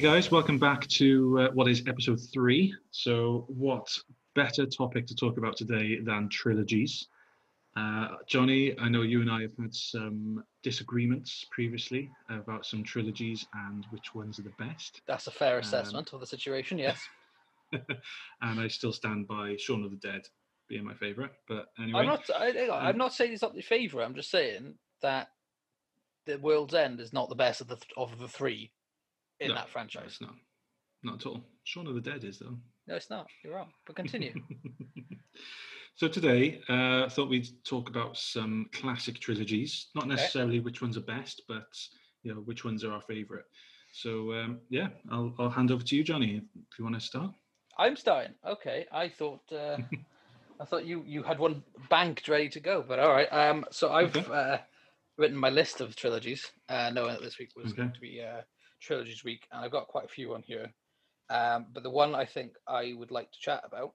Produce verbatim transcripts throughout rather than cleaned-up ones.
Hey guys, welcome back to uh, what is episode three. So what better topic to talk about today than trilogies? Uh, Johnny, I know you and I have had some disagreements previously about some trilogies and which ones are the best. That's a fair assessment um, of the situation, yes. And I still stand by Shaun of the Dead being my favourite, but anyway. I'm not, I, I'm um, not saying it's not your favourite, I'm just saying that The World's End is not the best of the, th- of the three. In no, that franchise. No, it's not. Not at all. Shaun of the Dead is, though. No, it's not. You're wrong. But continue. So today, I uh, thought we'd talk about some classic trilogies. Not necessarily okay. Which ones are best, but you know which ones are our favourite. So, um, yeah, I'll, I'll hand over to you, Johnny, if you want to start. I'm starting. Okay. I thought uh, I thought you, you had one banked ready to go, but all right. Um, so I've okay. uh, written my list of trilogies, uh, knowing that this week was okay. going to be... Uh, Trilogies week, and I've got quite a few on here, um, but the one I think I would like to chat about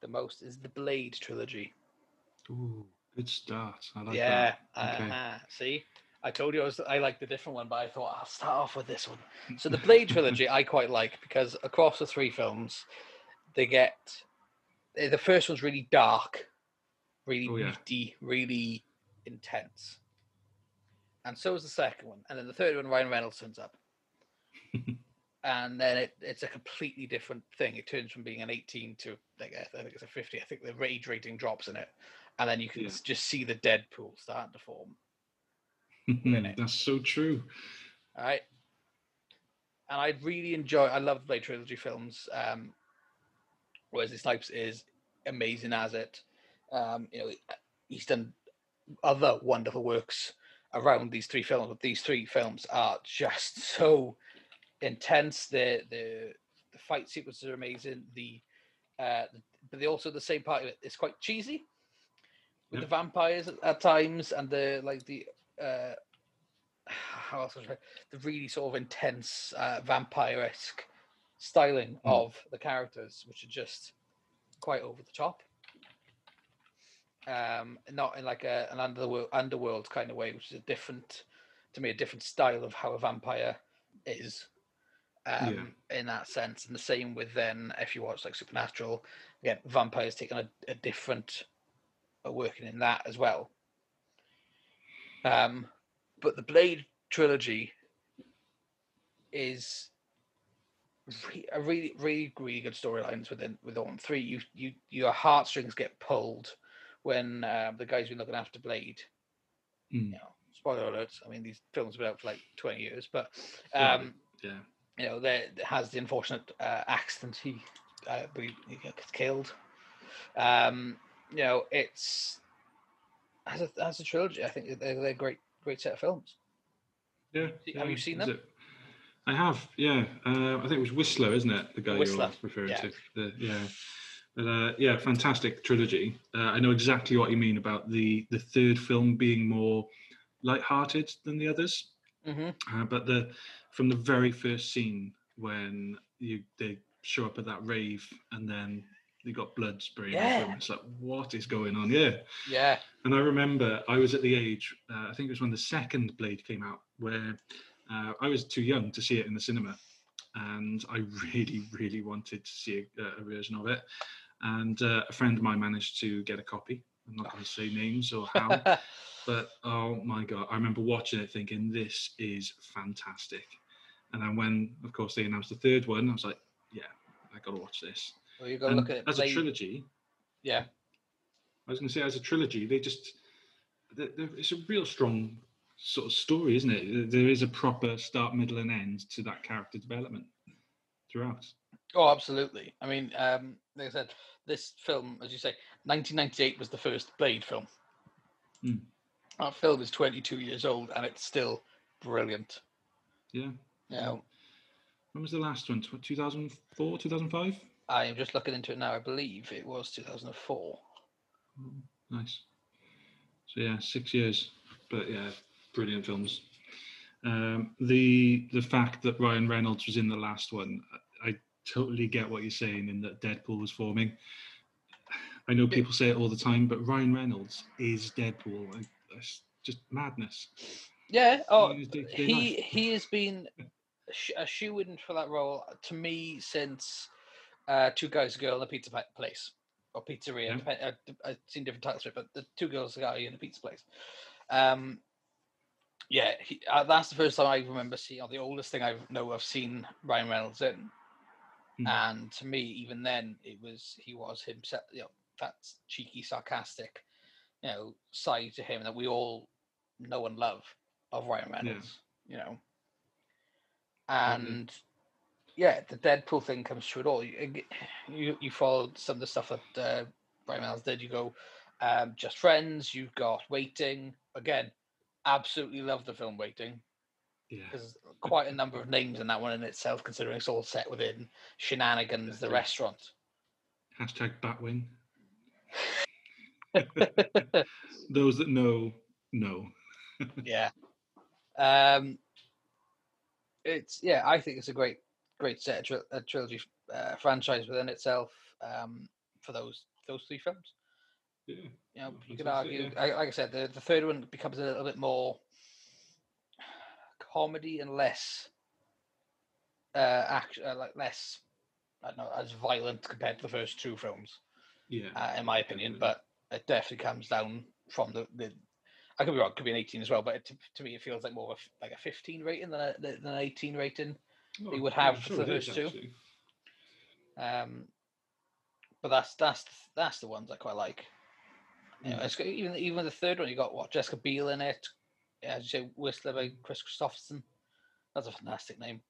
the most is the Blade Trilogy. Ooh, good start. I like yeah, that. Yeah, okay. uh-huh. See, I told you I was I liked the different one, but I thought I'll start off with this one. So the Blade Trilogy I quite like because across the three films, they get the first one's really dark, really oh, yeah. meaty, really intense. And so is the second one. And then the third one, Ryan Reynolds turns up. And then it, it's a completely different thing. It turns from being an eighteen to, like, I think it's a fifty. I think the rage rating drops in it. And then you can yeah. just see the Deadpool starting to form. That's so true. All right. And I really enjoy, I love the Blade Trilogy films. Um, Wesley Snipes is amazing as it. Um, you know, he's done other wonderful works around these three films, but these three films are just so intense. The the, the fight sequences are amazing. The uh, but they also the same part of it is quite cheesy with yep. the vampires at, at times, and the like the uh, how else was I the really sort of intense uh, vampire-esque styling mm. of the characters, which are just quite over the top. Um, not in like a, an underworld, underworld kind of way, which is a different, to me, a different style of how a vampire is um, yeah. in that sense. And the same with then, if you watch like Supernatural, again, vampires taking a, a different, uh, working in that as well. Um, but the Blade Trilogy is re- a really, really, really good storylines within with all three. You, you, your heartstrings get pulled when uh, the guy's been looking after Blade, mm. you know, spoiler alert, I mean, these films have been out for like twenty years, but, um, yeah. yeah. you know, there has the unfortunate uh, accident, he, uh, he gets killed. Um, you know, it's, as a, as a trilogy, I think they're, they're a great, great set of films. Yeah. yeah. Have you seen them? I have, yeah. Uh, I think it was Whistler, isn't it? The guy Whistler. You're referring yeah. to. The, yeah. Uh, yeah, fantastic trilogy. Uh, I know exactly what you mean about the, the third film being more lighthearted than the others. Mm-hmm. Uh, but the from the very first scene when you they show up at that rave and then they got blood spraying yeah. on them, it's like, what is going on here? Yeah. And I remember I was at the age, uh, I think it was when the second Blade came out, where uh, I was too young to see it in the cinema. And I really, really wanted to see a, a version of it. And uh, a friend of mine managed to get a copy. I'm not going to say names or how, but oh my God, I remember watching it thinking, this is fantastic. And then when, of course, they announced the third one, I was like, yeah, I got to watch this. Well, you've got to look at it. As Blade... a trilogy. Yeah. I was going to say, as a trilogy, they just, they're, they're, it's a real strong sort of story, isn't it? There is a proper start, middle, and end to that character development throughout. Oh, absolutely. I mean, um, like I said, this film, as you say, nineteen ninety-eight was the first Blade film. Mm. That film is twenty-two years old, and it's still brilliant. Yeah. You know, when was the last one? two thousand four, two thousand five? I am just looking into it now. I believe it was two thousand four. Oh, nice. So, yeah, six years. But, yeah, brilliant films. Um, the the fact that Ryan Reynolds was in the last one, I totally get what you're saying in that Deadpool was forming. I know people say it all the time, but Ryan Reynolds is Deadpool. It's just madness. Yeah. Oh, he he has been a shoe-in for that role to me since uh, Two Guys, a Girl in a Pizza Place, or Pizzeria. Yeah. I, I've seen different titles for it, but the Two Girls, a Guy in a Pizza Place. Um, yeah, he, uh, that's the first time I remember seeing, or the oldest thing I know I've seen Ryan Reynolds in. Mm. And to me, even then, it was he was himself. You know, that cheeky, sarcastic, you know, side to him that we all know and love of Ryan Reynolds. Yeah. You know. And yeah, the Deadpool thing comes through it all. You, you you followed some of the stuff that uh, Ryan Reynolds did. You go, um, Just Friends. You've got Waiting. Again, absolutely love the film Waiting. Yeah, there's quite a number of names in that one in itself, considering it's all set within Shenanigans, hashtag, the restaurant. Hashtag Batwing. Those that know, know. Yeah. Um. It's yeah, I think it's a great, great set of tri- a trilogy uh, franchise within itself. Um, for those those three films, yeah, you know, you could argue. It, yeah. I, like I said, the, the third one becomes a little bit more comedy and less uh, action, uh, like less, I don't know, as violent compared to the first two films. Yeah, uh, in my opinion, definitely. But it definitely comes down from the. the I could be wrong. It could be an eighteen as well, but it, to, to me, it feels like more of a, like a fifteen rating than, a, than an eighteen rating oh, they would have sure for the first two. Um, but that's that's that's the ones I quite like. You know, it's got, even even the third one, you got what Jessica Biel in it, as you say, Whistler by Chris Christopherson. That's a fantastic name.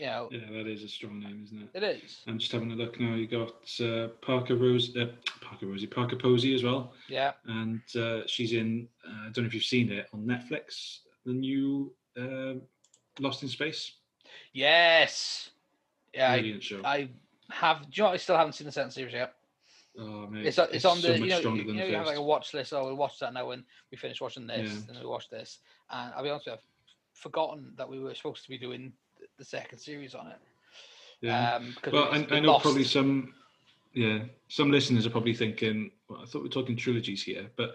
You know, yeah, that is a strong name, isn't it? It is. I'm just having a look now. You got uh, Parker Rose, uh, Parker Rosie, Parker Posey as well. Yeah, and uh, she's in. Uh, I don't know if you've seen it on Netflix. The new uh, Lost in Space. Yes. Yeah, I, show. I have. Do you know what, I still haven't seen the second series yet. Oh man, it's, it's, it's on the. So you know, you, you, know you have like a watch list. Oh, we'll watch that now when we finish watching this, yeah. and we watch this. And I'll be honest with you, I've forgotten that we were supposed to be doing the second series on it. Yeah. Um, well, I, I know lost. probably some, yeah, some listeners are probably thinking, well, I thought we were talking trilogies here, but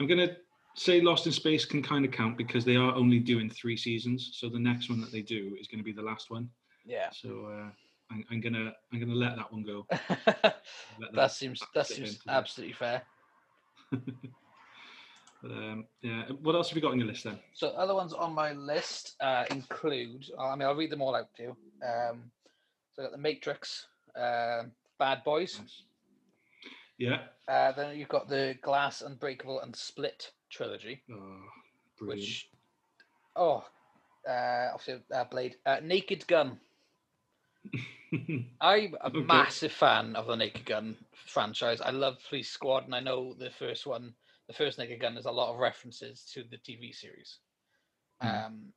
I'm going to say Lost in Space can kind of count because they are only doing three seasons. So the next one that they do is going to be the last one. Yeah. So uh, I'm, I'm going to, I'm going to let that one go. that, that seems, that seems absolutely fair. But, um, yeah. What else have you got on your list then? So other ones on my list uh, include, I mean, I'll read them all out to you. Um, so I got The Matrix, uh, Bad Boys. Nice. Yeah. Uh, then you've got the Glass, Unbreakable and Split trilogy. Oh, brilliant. Which, oh, uh, obviously uh, Blade. Uh, Naked Gun. I'm a okay. massive fan of the Naked Gun franchise. I love Police Squad, and I know the first one The first Naked Gun has a lot of references to the T V series, mm. um,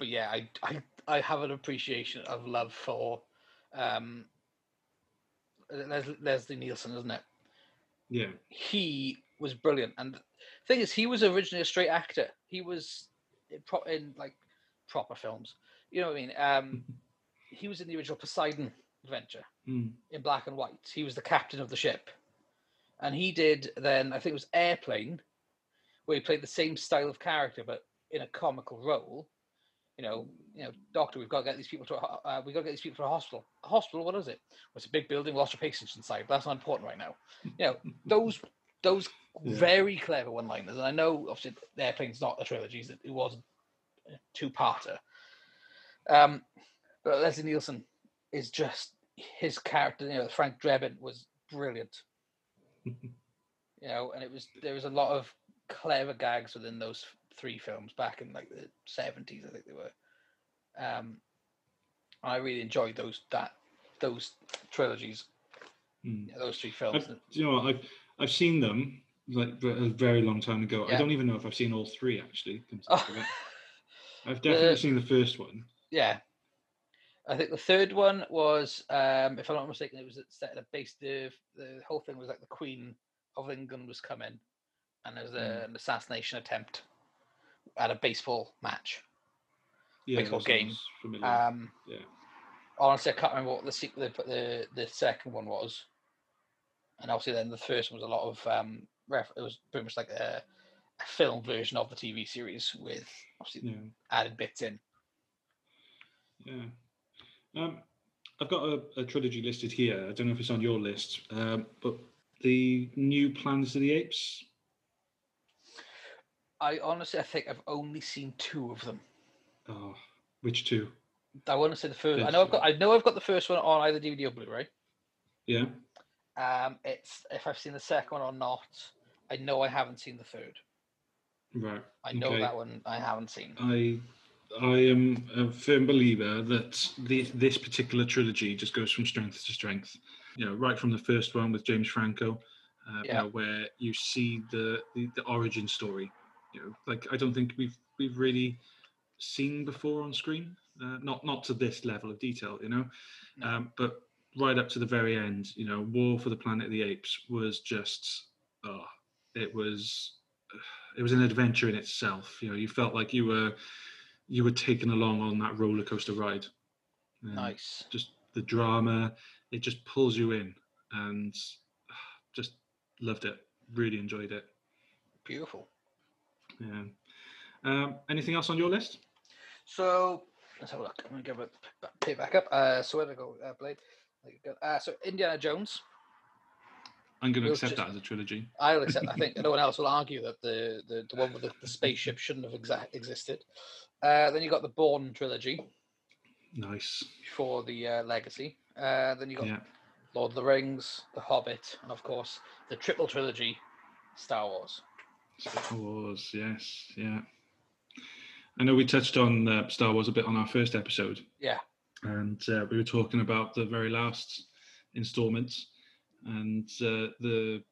but yeah, I, I I have an appreciation of love for um, Les- Leslie Nielsen, isn't it? Yeah, he was brilliant, and the thing is, he was originally a straight actor. He was in, pro- in like proper films, you know what I mean? Um, he was in the original Poseidon Adventure mm. in black and white. He was the captain of the ship. And he did then, I think it was Airplane, where he played the same style of character, but in a comical role. You know, you know, doctor, we've got to get these people to, uh, we've got to get these people to a hospital. A hospital, what is it? Well, it's a big building, lots of patients inside. But that's not important right now. You know, those those yeah. very clever one-liners. And I know, obviously, Airplane's not a trilogy. It was a two-parter. Um, but Leslie Nielsen is just, his character, you know, Frank Drebin was brilliant. You know, and it was there was a lot of clever gags within those three films back in like the seventies, I think they were. Um, I really enjoyed those that those trilogies, mm. you know, those three films. I've, you know, I've I've seen them like a very long time ago. Yeah. I don't even know if I've seen all three actually. Oh. I've definitely the, seen the first one. Yeah, I think the third one was, um, if I'm not mistaken, it was set at a base. The the whole thing was like the Queen of England was coming, and there was a, mm. an assassination attempt at a baseball match, yeah, baseball game. Um, yeah. Honestly, I can't remember what the sequel, the the second one was, and obviously then the first one was a lot of um, ref. It was pretty much like a, film version of the T V series with obviously yeah. added bits in. Yeah. Um, I've got a, a trilogy listed here. I don't know if it's on your list, um, but the new Planet of the Apes. I honestly, I think I've only seen two of them. Oh, which two? I want to say the first. Yes. I know I've got. I know I've got the first one on either D V D or Blu-ray. Yeah. Um, it's if I've seen the second one or not. I know I haven't seen the third. Right. I know okay. that one I haven't seen. I. I am a firm believer that the, this particular trilogy just goes from strength to strength. You know, right from the first one with James Franco, uh, yeah. you know, where you see the, the, the origin story. You know, like I don't think we've we've really seen before on screen, uh, not not to this level of detail. You know, no. um, but right up to the very end, you know, War for the Planet of the Apes was just, oh, it was it was an adventure in itself. You know, you felt like you were. you were taken along on that roller coaster ride. And nice. Just the drama, it just pulls you in, and just loved it. Really enjoyed it. Beautiful. Yeah. Um, anything else on your list? So let's have a look. I'm gonna give it pick back up. Uh, so where did I go? Uh, Blade. Uh, so Indiana Jones. I'm going to we'll accept just, that as a trilogy. I'll accept. I think no one else will argue that the, the, the one with the, the spaceship shouldn't have exa- existed. Uh, then you got the Bourne trilogy. Nice. For the uh, Legacy. Uh, then you got yeah. Lord of the Rings, The Hobbit, and of course the triple trilogy, Star Wars. Star Wars, yes, yeah. I know we touched on uh, Star Wars a bit on our first episode. Yeah. And uh, we were talking about the very last installment. And uh, the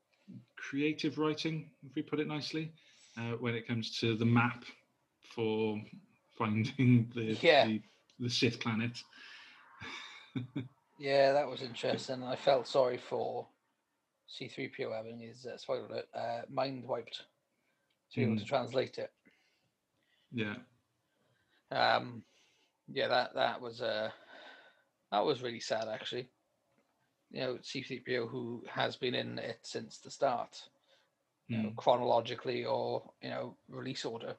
creative writing, if we put it nicely, uh, when it comes to the map for finding the yeah. the, the Sith planet. Yeah, that was interesting. I felt sorry for C three P O having his uh, spoiler alert, uh, mind wiped to be mm. able to translate it. Yeah. Um. Yeah that that was uh that was really sad actually. You know, C three P O, who has been in it since the start, you mm. know, chronologically or, you know, release order.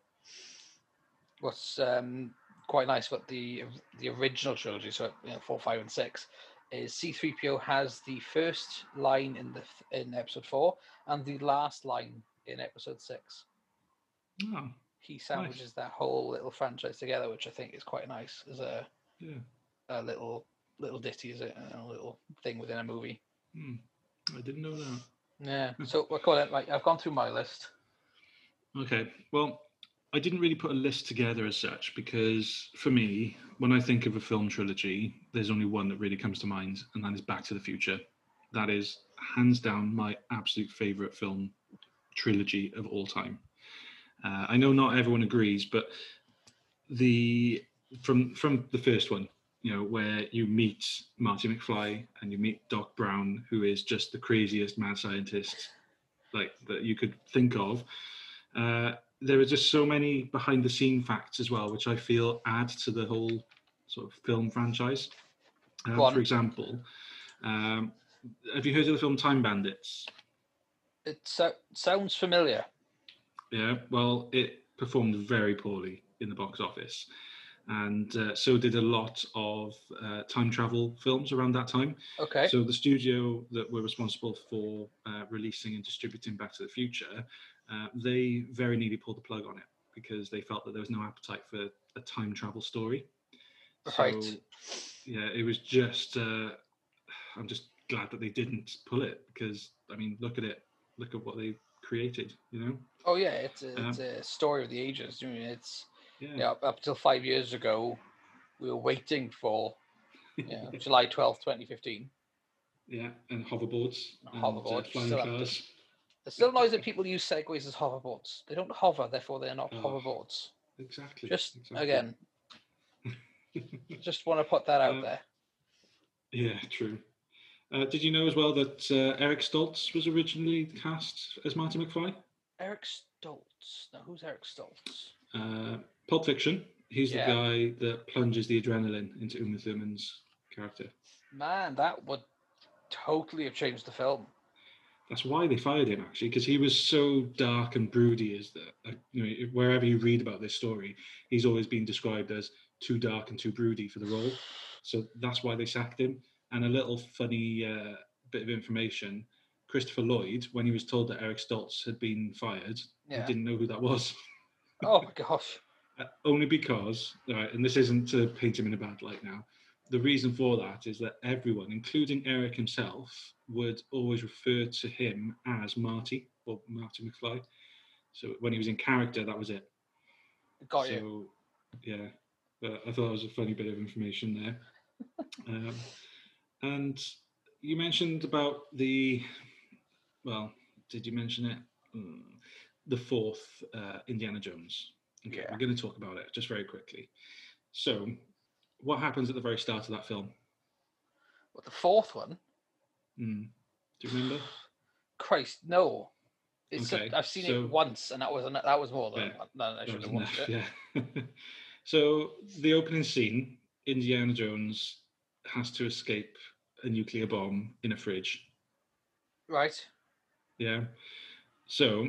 What's um, quite nice about the the original trilogy, so you know, four, five, and six, is C three P O has the first line in the in episode four and the last line in episode six. Oh, he sandwiches nice. that whole little franchise together, which I think is quite nice as a yeah. a little. little ditty is it a little thing within a movie. hmm. I didn't know that. Yeah so we're calling it like I've gone through my list. Okay well I didn't really put a list together as such, because for me, when I think of a film trilogy, there's only one that really comes to mind, and that is Back to the Future. That is hands down my absolute favorite film trilogy of all time. uh, I know not everyone agrees, but the from from the first one, you know, where you meet Marty McFly and you meet Doc Brown, who is just the craziest mad scientist like that you could think of. Uh, there are just so many behind the scene facts as well, which I feel add to the whole sort of film franchise. Uh, for example, um, have you heard of the film Time Bandits? It so- sounds familiar. Yeah, well, it performed very poorly in the box office. And uh, so did a lot of uh, time travel films around that time. Okay. So the studio that were responsible for uh, releasing and distributing Back to the Future, uh, they very nearly pulled the plug on it because they felt that there was no appetite for a time travel story. Right. So, yeah, it was just, uh, I'm just glad that they didn't pull it because, I mean, look at it. Look at what they created, you know? Oh, yeah, it's a, it's um, a story of the ages. I mean, it's... Yeah. yeah, up until five years ago, we were waiting for you know, July twelfth, twenty fifteen. Yeah, and hoverboards. And hoverboards. Uh, flying still cars. To, there's still noise that people use segways as hoverboards. They don't hover, therefore they're not oh, hoverboards. Exactly. Just, exactly. again, just want to put that out uh, there. Yeah, true. Uh, did you know as well that uh, Eric Stoltz was originally cast as Marty McFly? Eric Stoltz. Now, who's Eric Stoltz? Uh, Pulp Fiction. He's yeah. the guy that plunges the adrenaline into Uma Thurman's character. Man, that would totally have changed the film. that's why they fired him, actually, because he was so dark and broody. Is that, you know, wherever you read about this story, he's always been described as too dark and too broody for the role. So that's why they sacked him. And a little funny uh, bit of information, Christopher Lloyd, when he was told that Eric Stoltz had been fired, yeah. he didn't know who that was. Oh, my gosh. Only because, right, and this isn't to paint him in a bad light now, the reason for that is that everyone, including Eric himself, would always refer to him as Marty, or Marty McFly. So when he was in character, that was it. Got so, you. Yeah. But I thought that was a funny bit of information there. um, and you mentioned about the, well, did you mention it? Mm, the fourth uh, Indiana Jones. Okay, yeah. We're going to talk about it just very quickly. So what happens at the very start of that film? Well, the fourth one? Mm. Do you remember? Christ, no. It's okay. a, I've seen so, it once, and that was that was more than yeah, I should have watched enough, it. Yeah. So the opening scene, Indiana Jones has to escape a nuclear bomb in a fridge. Right. Yeah. So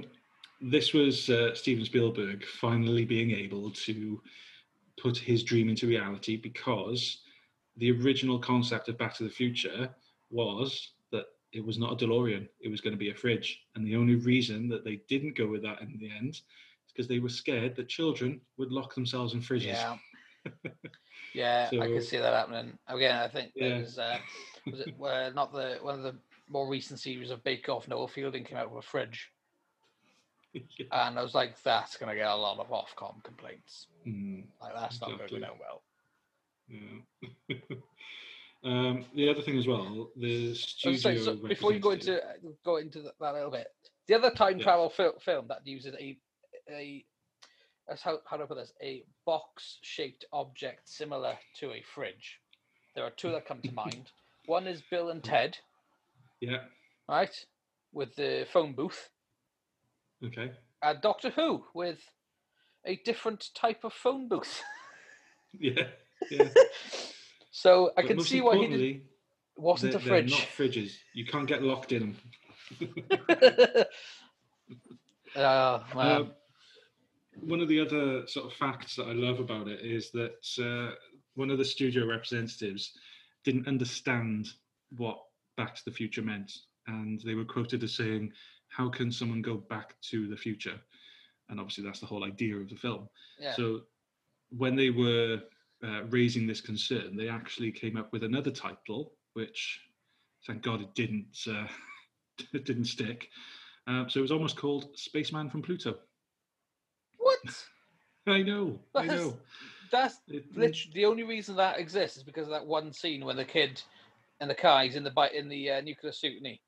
this was uh, Steven Spielberg finally being able to put his dream into reality, because the original concept of Back to the Future was that it was not a DeLorean. It was going to be a fridge. And the only reason that they didn't go with that in the end because they were scared that children would lock themselves in fridges. Yeah, yeah, so, I could see that happening. Again, I think yeah. there was, uh, was it, uh, not the one of the more recent series of Bake Off. Noel Fielding came out with a fridge, yeah. and I was like, "That's going to get a lot of Ofcom complaints. Mm, like that's exactly. not going to go well." Yeah. um, the other thing as well, the studio. So, so before you go into go into that a little bit, the other time yeah. travel fil- film that uses a A, that's how how do I put this? A box-shaped object similar to a fridge. There are two that come to mind. One is Bill and Ted. Yeah. Right, with the phone booth. Okay. And Doctor Who with a different type of phone booth. yeah. Yeah. So I but can see why he did, wasn't they're, a fridge. They're not fridges. You can't get locked in them. Oh, wow. um, One of the other sort of facts that I love about it is that uh, one of the studio representatives didn't understand what Back to the Future meant, and they were quoted as saying, "How can someone go back to the future?" And obviously that's the whole idea of the film. Yeah. So when they were uh, raising this concern, they actually came up with another title, which thank God it didn't uh, it didn't stick. Um, so it was almost called Spaceman from Pluto. What? I know, that's, I know. That's it, literally the only reason that exists is because of that one scene when the kid in the car is in the bite in the uh, nuclear suit, and he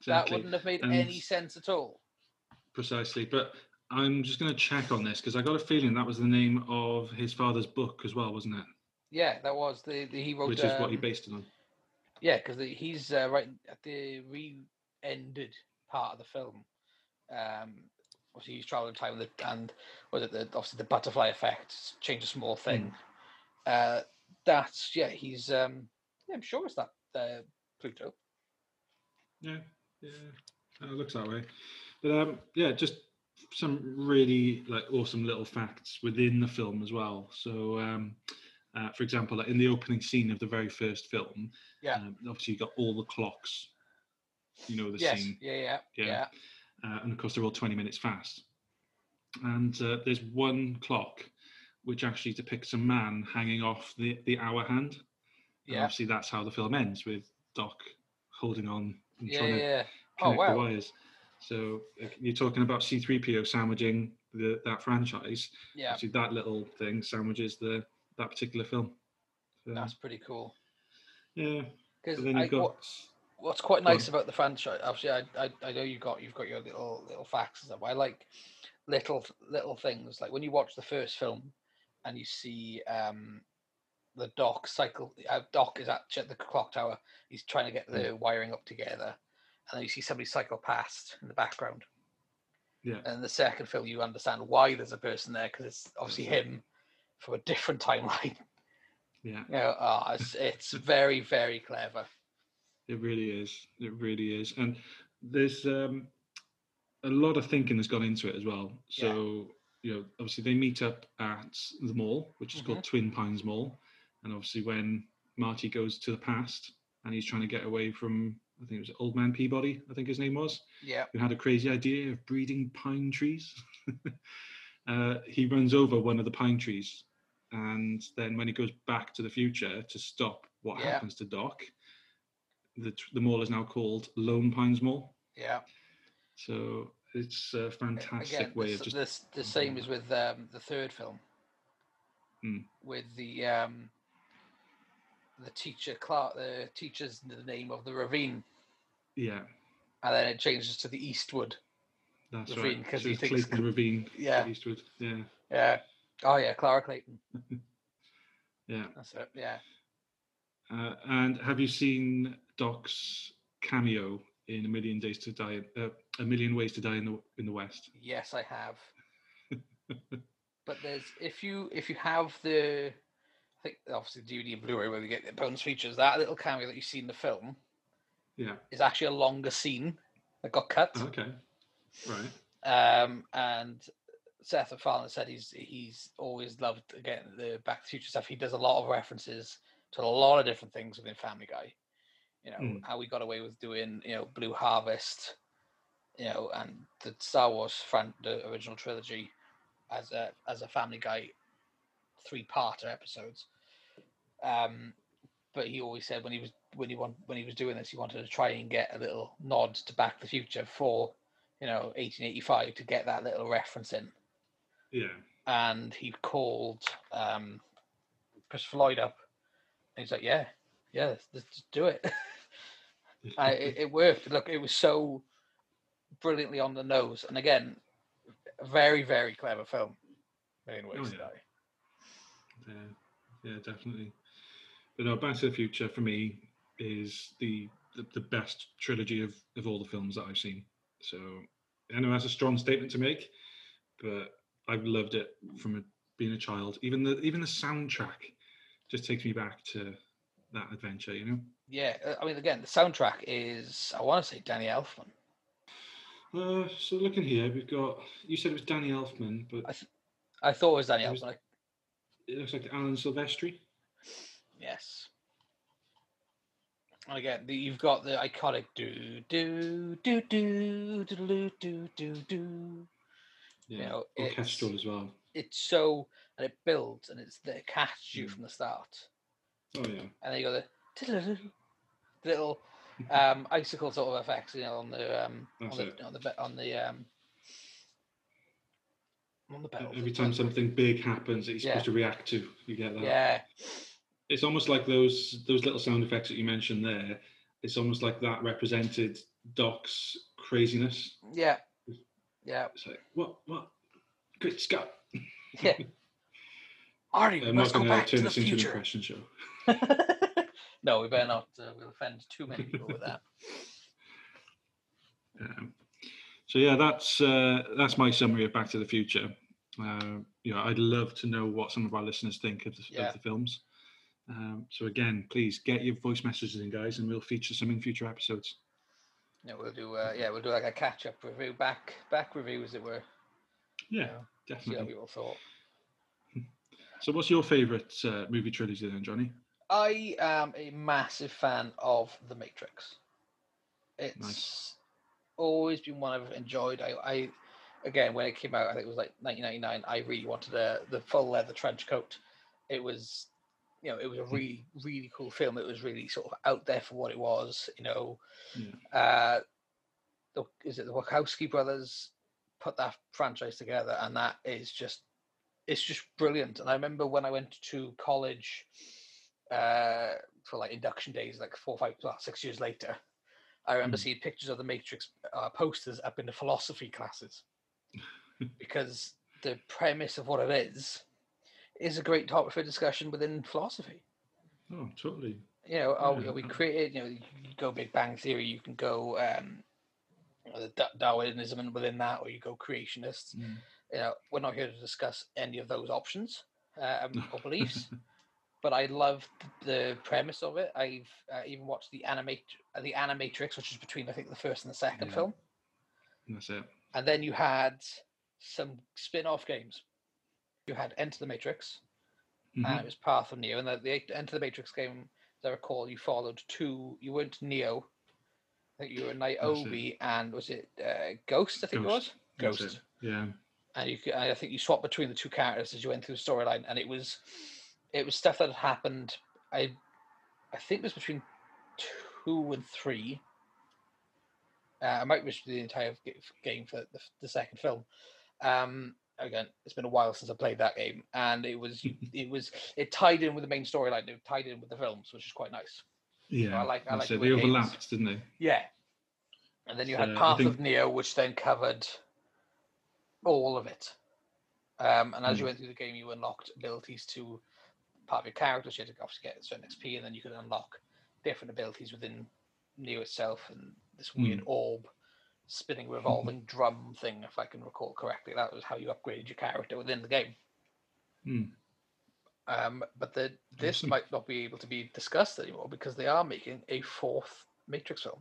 exactly. that wouldn't have made and any sense at all. Precisely, but I'm just going to check on this because I got a feeling that was the name of his father's book as well, wasn't it? Yeah, that was the, the he wrote, which is um, what he based it on. Yeah, because he's uh, right at the re-ended part of the film. Um, obviously, he's traveling time, with the, and was it the obviously the butterfly effect? Change a small thing. Mm. Uh, that's yeah. He's um, yeah, I'm sure it's that uh, Pluto. Yeah, yeah, it looks that way. But um, yeah, just some really like awesome little facts within the film as well. So, um, uh, for example, like in the opening scene of the very first film, yeah, um, obviously you got all the clocks. You know the yes. scene. Yeah, yeah, yeah. yeah. Uh, and of course, they're all twenty minutes fast. And uh, there's one clock which actually depicts a man hanging off the, the hour hand. Yeah. And obviously, that's how the film ends, with Doc holding on and yeah, trying yeah. to connect oh, wow. the wires. So you're talking about C three P O sandwiching the, that franchise. Yeah. Actually, that little thing sandwiches the that particular film. So, that's pretty cool. Yeah. Because then you've got. What... What's quite nice about the franchise, obviously, I, I I know you got you've got your little little facts and stuff. I like little little things like when you watch the first film and you see um, the Doc cycle. Uh, Doc is at the clock tower. He's trying to get the wiring up together, and then you see somebody cycle past in the background. Yeah. And in the second film, you understand why there's a person there because it's obviously him from a different timeline. Yeah. You know, oh, it's, it's very very clever. It really is. It really is. And there's um, a lot of thinking that's gone into it as well. So, yeah. you know, obviously they meet up at the mall, which is mm-hmm. called Twin Pines Mall. And obviously when Marty goes to the past and he's trying to get away from, I think it was Old Man Peabody, I think his name was. Yeah. Who had a crazy idea of breeding pine trees. uh, he runs over one of the pine trees. And then when he goes back to the future to stop what yeah. happens to Doc, the the mall is now called Lone Pines Mall. Yeah. So it's a fantastic Again, way the, of just... This, the same as with um, the third film. Mm. With the um, the teacher, Clark, the teacher's the name of the ravine. Yeah. And then it changes to the Eastwood That's Ravine. That's right. So he thinks Clayton Ravine. Yeah. Eastwood. Yeah. Yeah. Oh, yeah, Clara Clayton. yeah. That's it, yeah. Uh, and have you seen Doc's cameo in A Million Days to Die, uh, A Million Ways to Die in the in the West? Yes, I have. But there's if you if you have the, I think obviously D V D and Blu-ray where we get the bonus features, that little cameo that you see in the film, yeah, is actually a longer scene that got cut. Okay, right. Um, and Seth MacFarlane said he's he's always loved again the Back to the Future stuff. He does a lot of references to a lot of different things within Family Guy. You know, mm. how we got away with doing, you know, Blue Harvest, you know, and the Star Wars, fran- the original trilogy, as a as a Family Guy three-parter episodes. Um, but he always said when he was when he want, when he was doing this, he wanted to try and get a little nod to Back to the Future for, you know, eighteen eighty-five to get that little reference in. Yeah. And he called um, Christopher Lloyd up, and he's like, "Yeah, yeah, let's, let's do it." I, it." It worked. Look, it was so brilliantly on the nose, and again, very, very clever film. Million Ways to Die. Yeah, yeah, definitely. But no, Back to the Future for me is the the, the best trilogy of, of all the films that I've seen. So, I know that's a strong statement to make, but I've loved it from a, being a child. Even the even the soundtrack just takes me back to that adventure, you know? Yeah, I mean, again, the soundtrack is, I want to say, Danny Elfman. Uh, so looking here, we've got, you said it was Danny Elfman, but... I, th- I thought it was Danny it was, Elfman. It looks like Alan Silvestri. Yes. And again, the, you've got the iconic do-do-do-do-do-do-do-do-do. Yeah, you know, orchestral as well. It's so, and it builds, and it's it catches you mm. from the start. Oh yeah, and then you got the little um, icicle sort of effects, you know, on the um, on the, on the on the um, on the pedals. Every time something big happens that you're yeah. supposed to react to, you get that. Yeah, it's almost like those those little sound effects that you mentioned there. It's almost like that represented Doc's craziness. Yeah. Yeah. It's like, what, what? Good Scott. Yeah. Arnie, I'm not going to turn this into an impression show. No, we better not. Uh, we'll offend too many people with that. Um, so, yeah, that's uh, that's my summary of Back to the Future. Uh, you know, I'd love to know what some of our listeners think of the, yeah. of the films. Um, so, again, please get your voice messages in, guys, and we'll feature some in future episodes. Yeah, we'll do. Uh, yeah, we'll do like a catch-up review, back back review, as it were. Yeah, you know, definitely. See what people thought. So, what's your favourite uh, movie trilogy then, Johnny? I am a massive fan of The Matrix. It's nice. Always been one I've enjoyed. I, I, again, when it came out, I think it was like nineteen ninety-nine. I really wanted a, the full leather trench coat. It was, you know, it was a really, really cool film. It was really sort of out there for what it was, you know. Yeah. Uh, the, is it the Wachowski brothers put that franchise together, and that is just, it's just brilliant. And I remember when I went to college uh, for like induction days, like four, five, well, six years later, I remember mm. seeing pictures of The Matrix uh, posters up in the philosophy classes because the premise of what it is is a great topic for discussion within philosophy. Oh, totally. You know, oh, yeah. we created, you know, you can go Big Bang Theory, you can go um, you know, the Darwinism and within that, or you go creationists. Mm. You know, we're not here to discuss any of those options um, or beliefs, but I love the premise of it. I've uh, even watched the animate the Animatrix, which is between I think the first and the second yeah. film. That's it. And then you had some spin-off games. You had Enter the Matrix, mm-hmm. and it was Path of Neo. And the, the Enter the Matrix game, as I recall, you followed two. You weren't Neo. I think you were Niobe, and was it uh, Ghost? I think Ghost. it was Ghost. It. Yeah. And you, I think you swapped between the two characters as you went through the storyline, and it was, it was stuff that had happened. I, I think it was between two and three. Uh, I might wish the entire game for the, the second film. Um, again, it's been a while since I played that game, and it was, it was, it tied in with the main storyline. It tied in with the films, which is quite nice. Yeah, so I like. I like. So the they overlapped, games. didn't they? Yeah. And then you so, had Path think... of Neo, which then covered all of it, um, and as mm. you went through the game, you unlocked abilities to part of your characters. You had to obviously get certain X P, and then you could unlock different abilities within Neo itself, and this weird mm. orb spinning revolving mm. drum thing, if I can recall correctly. That was how you upgraded your character within the game. Mm. Um, but the, this awesome. might not be able to be discussed anymore because they are making a fourth Matrix film.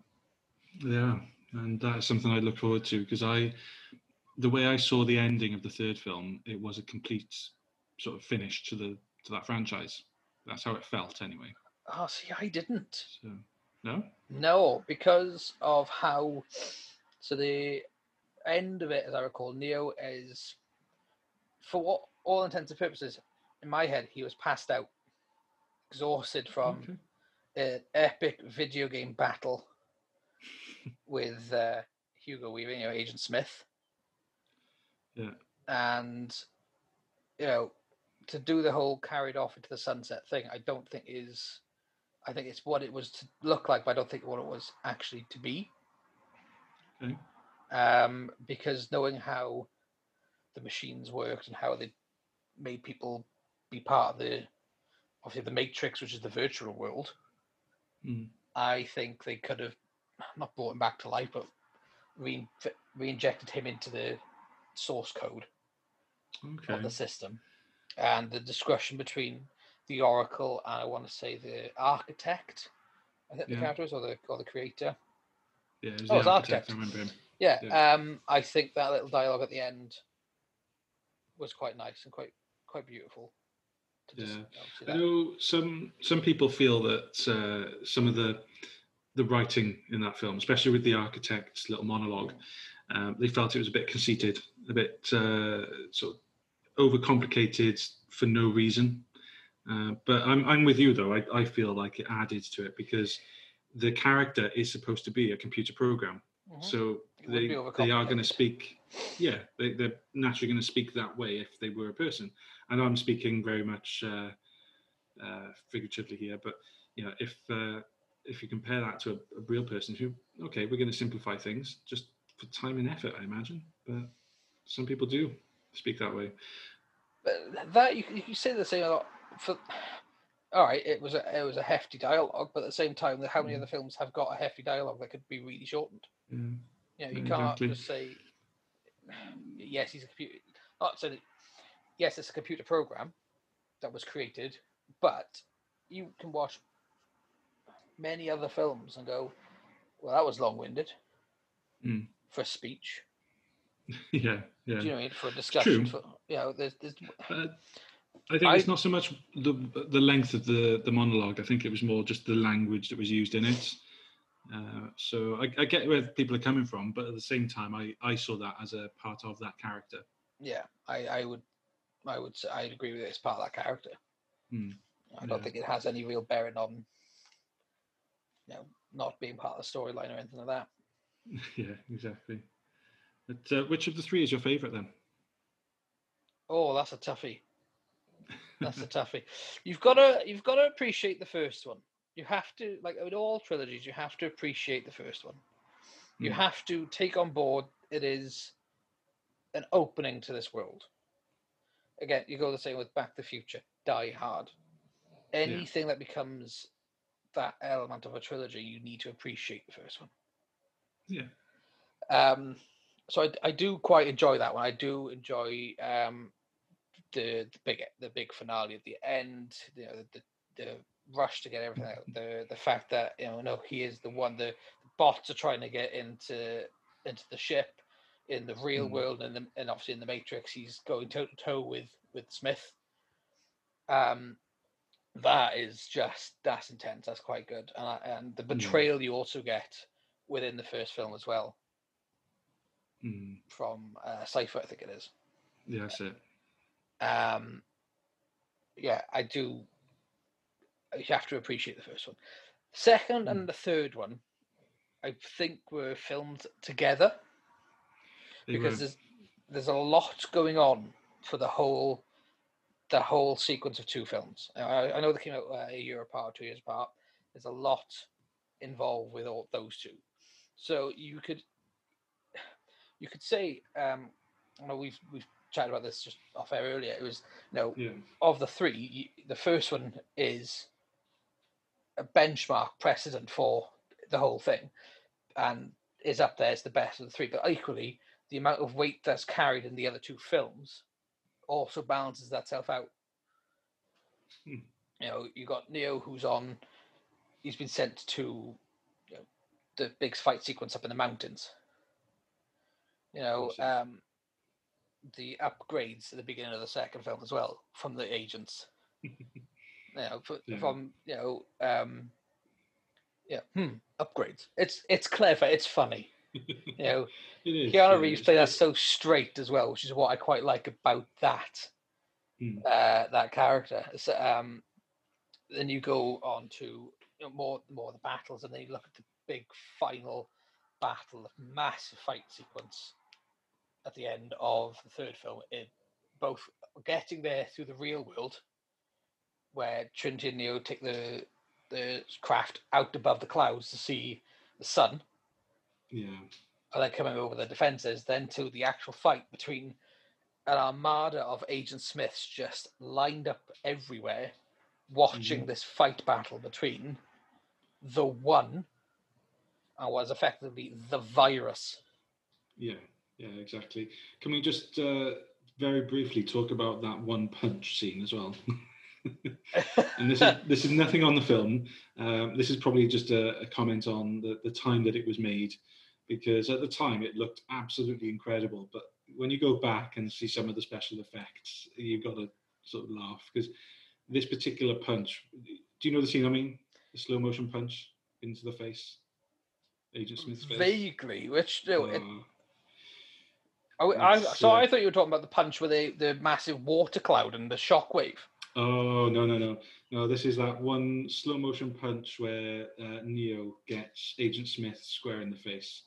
Yeah, and that's something I look forward to because I... the way I saw the ending of the third film, it was a complete sort of finish to the to that franchise. That's how it felt, anyway. Oh, see, I didn't. So, no? No, because of how... So the end of it, as I recall, Neo is, for what, all intents and purposes, in my head, he was passed out, exhausted from okay. an epic video game battle with uh, Hugo Weaving, you know, Agent Smith. Yeah. And, you know, to do the whole carried off into the sunset thing, I don't think is, I think it's what it was to look like, but I don't think what it was actually to be. Okay. Um, because knowing how the machines worked and how they made people be part of the, obviously the Matrix, which is the virtual world, mm. I think they could have not brought him back to life, but re- re-injected him into the source code okay. of the system, and the discussion between the Oracle and I want to say the Architect, I think yeah. the character was, or the or the creator. Yeah, it was, oh, the it was Architect. Architect. I remember him. Yeah, yeah. Um, I think that little dialogue at the end was quite nice and quite quite beautiful. To just, yeah, I know some some people feel that uh, some of the the writing in that film, especially with the Architect's little monologue. Mm. Um, they felt it was a bit conceited, a bit uh, sort of overcomplicated for no reason. Uh, but I'm I'm with you though. I, I feel like it added to it because the character is supposed to be a computer program, mm-hmm. so they they are going to speak. Yeah, they, they're naturally going to speak that way if they were a person. And I'm speaking very much uh, uh, figuratively here, but you know if uh, if you compare that to a, a real person, if you okay, we're going to simplify things just. For time and effort, I imagine, but some people do speak that way. But that you, you say the same a lot. For all right, it was a, it was a hefty dialogue, but at the same time, how many mm. other films have got a hefty dialogue that could be really shortened? Yeah, you know, you yeah, can't exactly. just say yes. He's a computer. Not so. That, yes, it's a computer program that was created, but you can watch many other films and go, "Well, that was long-winded." Mm. For a speech, yeah, yeah. Do you know what I mean? For a discussion, for, you know, there's, there's... Uh, I think I... it's not so much the the length of the, the monologue. I think it was more just the language that was used in it. Uh, so I, I get where people are coming from, but at the same time, I, I saw that as a part of that character. Yeah, I, I would, I would, I'd agree with it. It's part of that character. Mm. I don't yeah. think it has any real bearing on, you know, not being part of the storyline or anything like that. Yeah, exactly. But uh, which of the three is your favourite then? Oh, that's a toughie. That's a toughie. You've got to, you've got to appreciate the first one. You have to, like with all trilogies, you have to appreciate the first one. You mm. have to take on board it is an opening to this world. Again, you go the same with Back to the Future, Die Hard. Anything yeah. that becomes that element of a trilogy, you need to appreciate the first one. Yeah. Um, so I, I do quite enjoy that one. I do enjoy um, the the big the big finale at the end. You know, the, the the rush to get everything out, the the fact that, you know, no, he is the one, the, the bots are trying to get into into the ship in the real mm. world, and the, and obviously in the Matrix he's going toe to toe with with Smith. Um, that is just, that's intense. That's quite good, and and the betrayal mm. you also get within the first film as well, mm. from uh, Cypher, I think it is. Yeah, that's it. Um, yeah, I do. You have to appreciate the first one. Second mm. and the third one, I think, were filmed together they because were... there's there's a lot going on for the whole the whole sequence of two films. I, I know they came out uh, a year apart, two years apart. There's a lot involved with all those two, so you could you could say, um, I know we've we've chatted about this just off air earlier. It was you know, yeah. of the three, you, the first one is a benchmark precedent for the whole thing, and is up there as the best of the three. But equally, the amount of weight that's carried in the other two films also balances that self out. Hmm. You know, you got Neo, who's on, he's been sent to, you know, the big fight sequence up in the mountains. You know, um, the upgrades at the beginning of the second film as well from the agents. you know, for, yeah. from you know, um, yeah, hmm, upgrades. It's it's clever. It's funny. You know, is, Keanu Reeves played that so straight as well, which is what I quite like about that mm. uh, that character. So, um, then you go on to, you know, more more the battles, and then you look at the big final battle, massive fight sequence at the end of the third film. It, both getting there through the real world, where Trinity and Neo take the the craft out above the clouds to see the sun. Yeah, and then coming over the defences, then to the actual fight between an armada of Agent Smiths just lined up everywhere, watching mm-hmm. this fight battle between the one and was effectively the virus. Yeah, yeah, exactly. Can we just uh, very briefly talk about that one punch scene as well? And this is this is nothing on the film. Um, this is probably just a, a comment on the, the time that it was made, because at the time it looked absolutely incredible. But when you go back and see some of the special effects, you've got to sort of laugh, because this particular punch. Do you know the scene I mean? The slow motion punch into the face, Agent Smith's face. Vaguely, which no, uh, it, I, I so uh, I thought you were talking about the punch with the the massive water cloud and the shockwave. Oh, no, no, no. No, this is that one slow-motion punch where uh, Neo gets Agent Smith square in the face.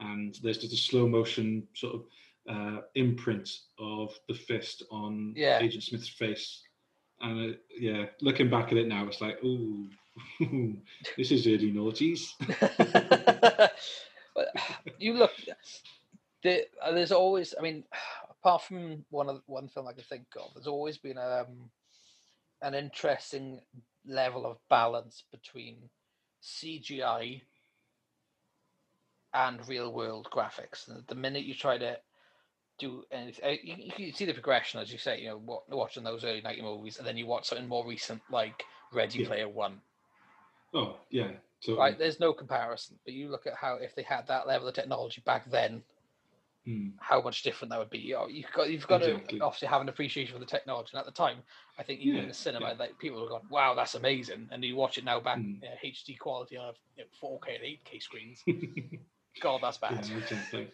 And there's just a slow-motion sort of uh, imprint of the fist on yeah. Agent Smith's face. And, uh, yeah, looking back at it now, it's like, ooh, this is early noughties. You look... There, there's always... I mean, apart from one, one film I can think of, there's always been... Um, an interesting level of balance between C G I and real world graphics. And the minute you try to do anything, you, you can see the progression, as you say, you know, watching those early nineties movies, and then you watch something more recent like Ready yeah. Player One. Oh, yeah. Totally. Right, there's no comparison, but you look at how, if they had that level of technology back then, how much different that would be. You've got, you've got exactly. to obviously have an appreciation for the technology. And at the time, I think even yeah, in the cinema, yeah. like, people have gone, wow, that's amazing. And you watch it now back mm. uh, H D quality on you know, four K and eight K screens. God, that's bad. Yeah, exactly.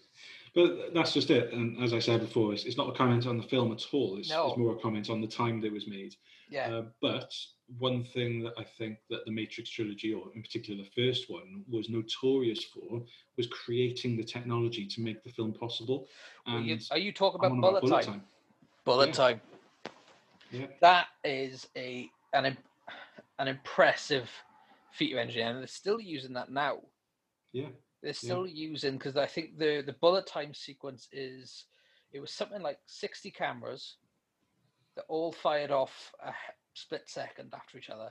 But that's just it. And as I said before, it's, it's not a comment on the film at all. It's, no. it's more a comment on the time that it was made. Yeah. Uh, but one thing that I think that the Matrix trilogy, or in particular the first one, was notorious for was creating the technology to make the film possible. And well, you, are you talking about bullet, about bullet time? time? Bullet yeah. time. Yeah. That is a an an impressive feat of engineering, and they're still using that now. Yeah. They're still yeah. using, because I think the the bullet time sequence is it was something like sixty cameras that all fired off a split second after each other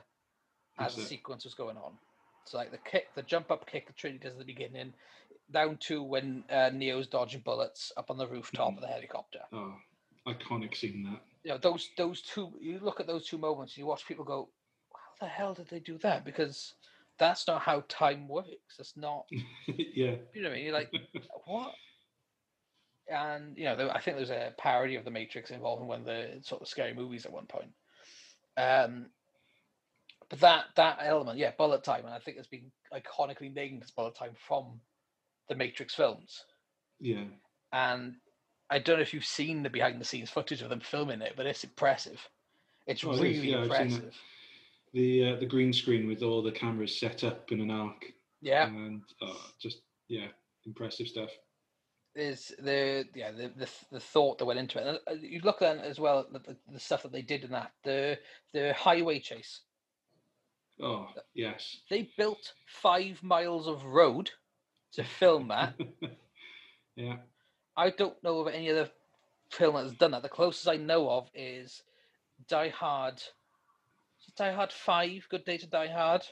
as the sequence was going on. So like the kick, the jump up kick, the Trinity does at the beginning, down to when uh, Neo's dodging bullets up on the rooftop mm. of the helicopter. Oh, iconic scene that. You know, those those two. You look at those two moments, and you watch people go, the hell did they do that? Because that's not how time works. That's not, yeah. You know what I mean? You're like, what? And, you know, there, I think there's a parody of The Matrix involving one of the sort of scary movies at one point. Um, but that that element, yeah, bullet time, and I think it's been iconically named as bullet time from The Matrix films. Yeah. And I don't know if you've seen the behind-the-scenes footage of them filming it, but it's impressive. It's oh, really it yeah, impressive. The uh, the green screen with all the cameras set up in an arc. Yeah. And oh, just, yeah, impressive stuff. There's the yeah the, the the thought that went into it. And you look then as well at the, the stuff that they did in that the the highway chase. Oh yes, they built five miles of road to film that. Yeah, I don't know of any other film that's done that. The closest I know of is Die Hard, Die Hard Five, Good Day to Die Hard,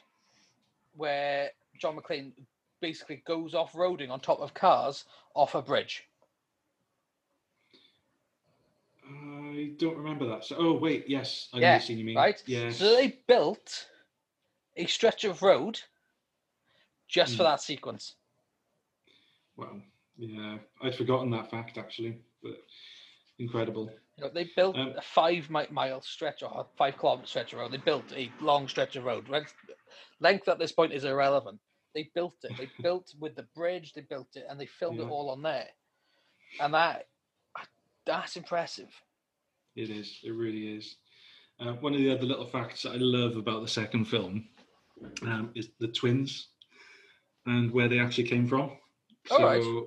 where John McClane basically goes off-roading on top of cars off a bridge. I don't remember that. So, oh, wait, yes. I yeah, know what you mean. Right? Yes. So they built a stretch of road just mm. for that sequence. Well, yeah, I'd forgotten that fact, actually. But incredible. You know, they built um, a five-mile stretch or a five-kilometre stretch of road. They built a long stretch of road. Length at this point is irrelevant. They built it. They built with the bridge. They built it, and they filmed yeah. it all on there, and that—that's impressive. It is. It really is. Uh, one of the other little facts that I love about the second film um, is the twins and where they actually came from. All so, right.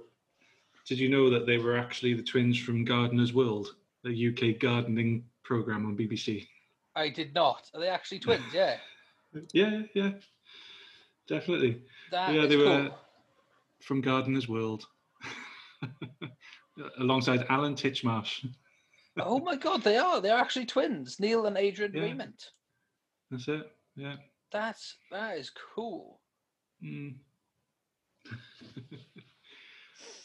Did you know that they were actually the twins from Gardener's World, the U K gardening program on B B C? I did not. Are they actually twins? Yeah. yeah. Yeah. Definitely. That yeah, they were cool. From Gardener's World, alongside Alan Titchmarsh. Oh my God, they are! They're actually twins, Neil and Adrian yeah. Raymond. That's it. Yeah. That's that is cool. Mm.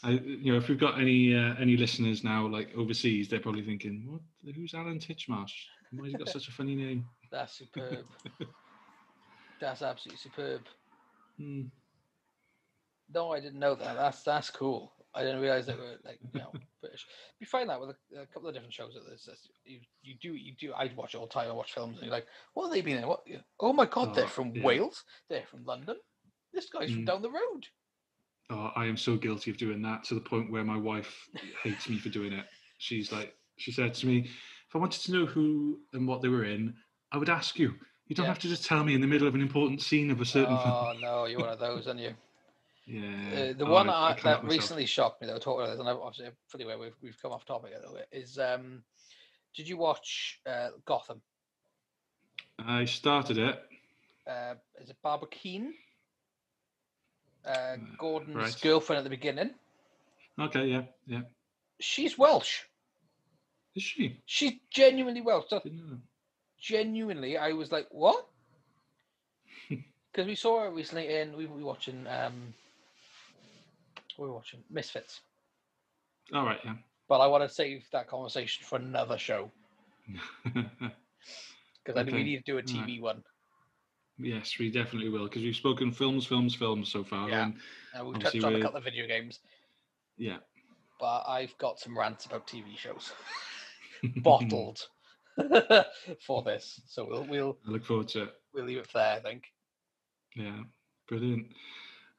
I, you know, if we've got any uh, any listeners now, like overseas, they're probably thinking, "What? Who's Alan Titchmarsh? Why has he got such a funny name?" That's superb. That's absolutely superb. Mm. No, I didn't know that. That's that's cool. I didn't realize they were like you know, British. You find that with a, a couple of different shows like this. You you do you do. I'd watch it all the time. I watch films, and you're like, what have they been in? What? Oh my God, oh, they're from yeah. Wales. They're from London. This guy's mm. from down the road. Oh, I am so guilty of doing that to the point where my wife hates me for doing it. She's like, she said to me, if I wanted to know who and what they were in, I would ask you. You don't yeah. have to just tell me in the middle of an important scene of a certain film. Oh, no, you're one of those, aren't you? Yeah. Uh, the oh, one I, I that recently shocked me, though, talking about this, and obviously I'm fully aware we've, we've come off topic a little bit, is um, did you watch uh, Gotham? I started it. Uh, is it Barbara Keane? Uh, Gordon's right. girlfriend at the beginning. Okay, yeah, yeah. She's Welsh. Is she? She's genuinely Welsh. I didn't know. Genuinely, I was like, what? Because we saw it recently in, we were watching, um, we were watching Misfits. All right, yeah. But I want to save that conversation for another show. Because okay. I think we need to do a T V right. one. Yes, we definitely will, because we've spoken films, films, films so far. Yeah, and uh, we've touched on we're... a couple of video games. Yeah. But I've got some rants about T V shows. Bottled. for this, so we'll we'll I look forward to it. We'll leave it there, I think. Yeah, brilliant.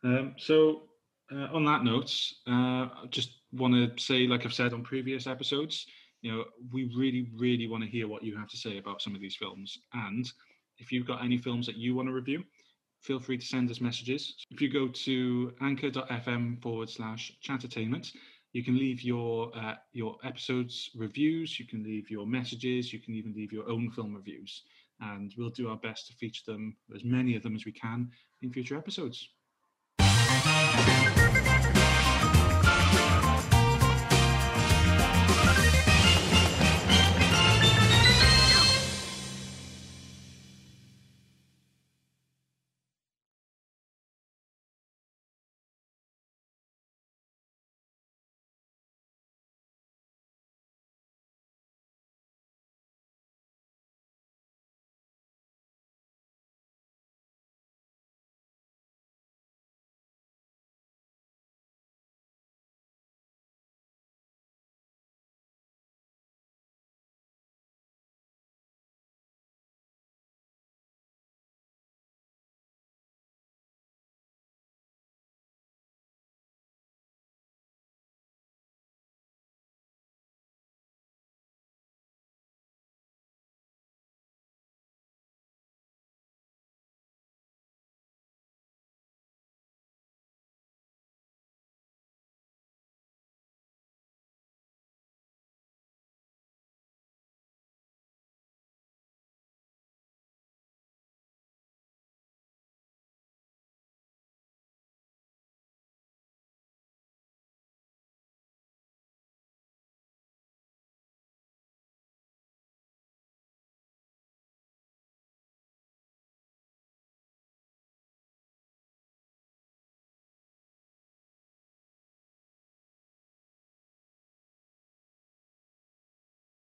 Um, so uh, on that note, uh, I just want to say, like I've said on previous episodes, you know, we really, really want to hear what you have to say about some of these films. And if you've got any films that you want to review, feel free to send us messages. If you go to anchor.fm forward slash chattertainment. You can leave your uh, your episodes reviews, you can leave your messages, you can even leave your own film reviews. And we'll do our best to feature them, as many of them as we can, in future episodes.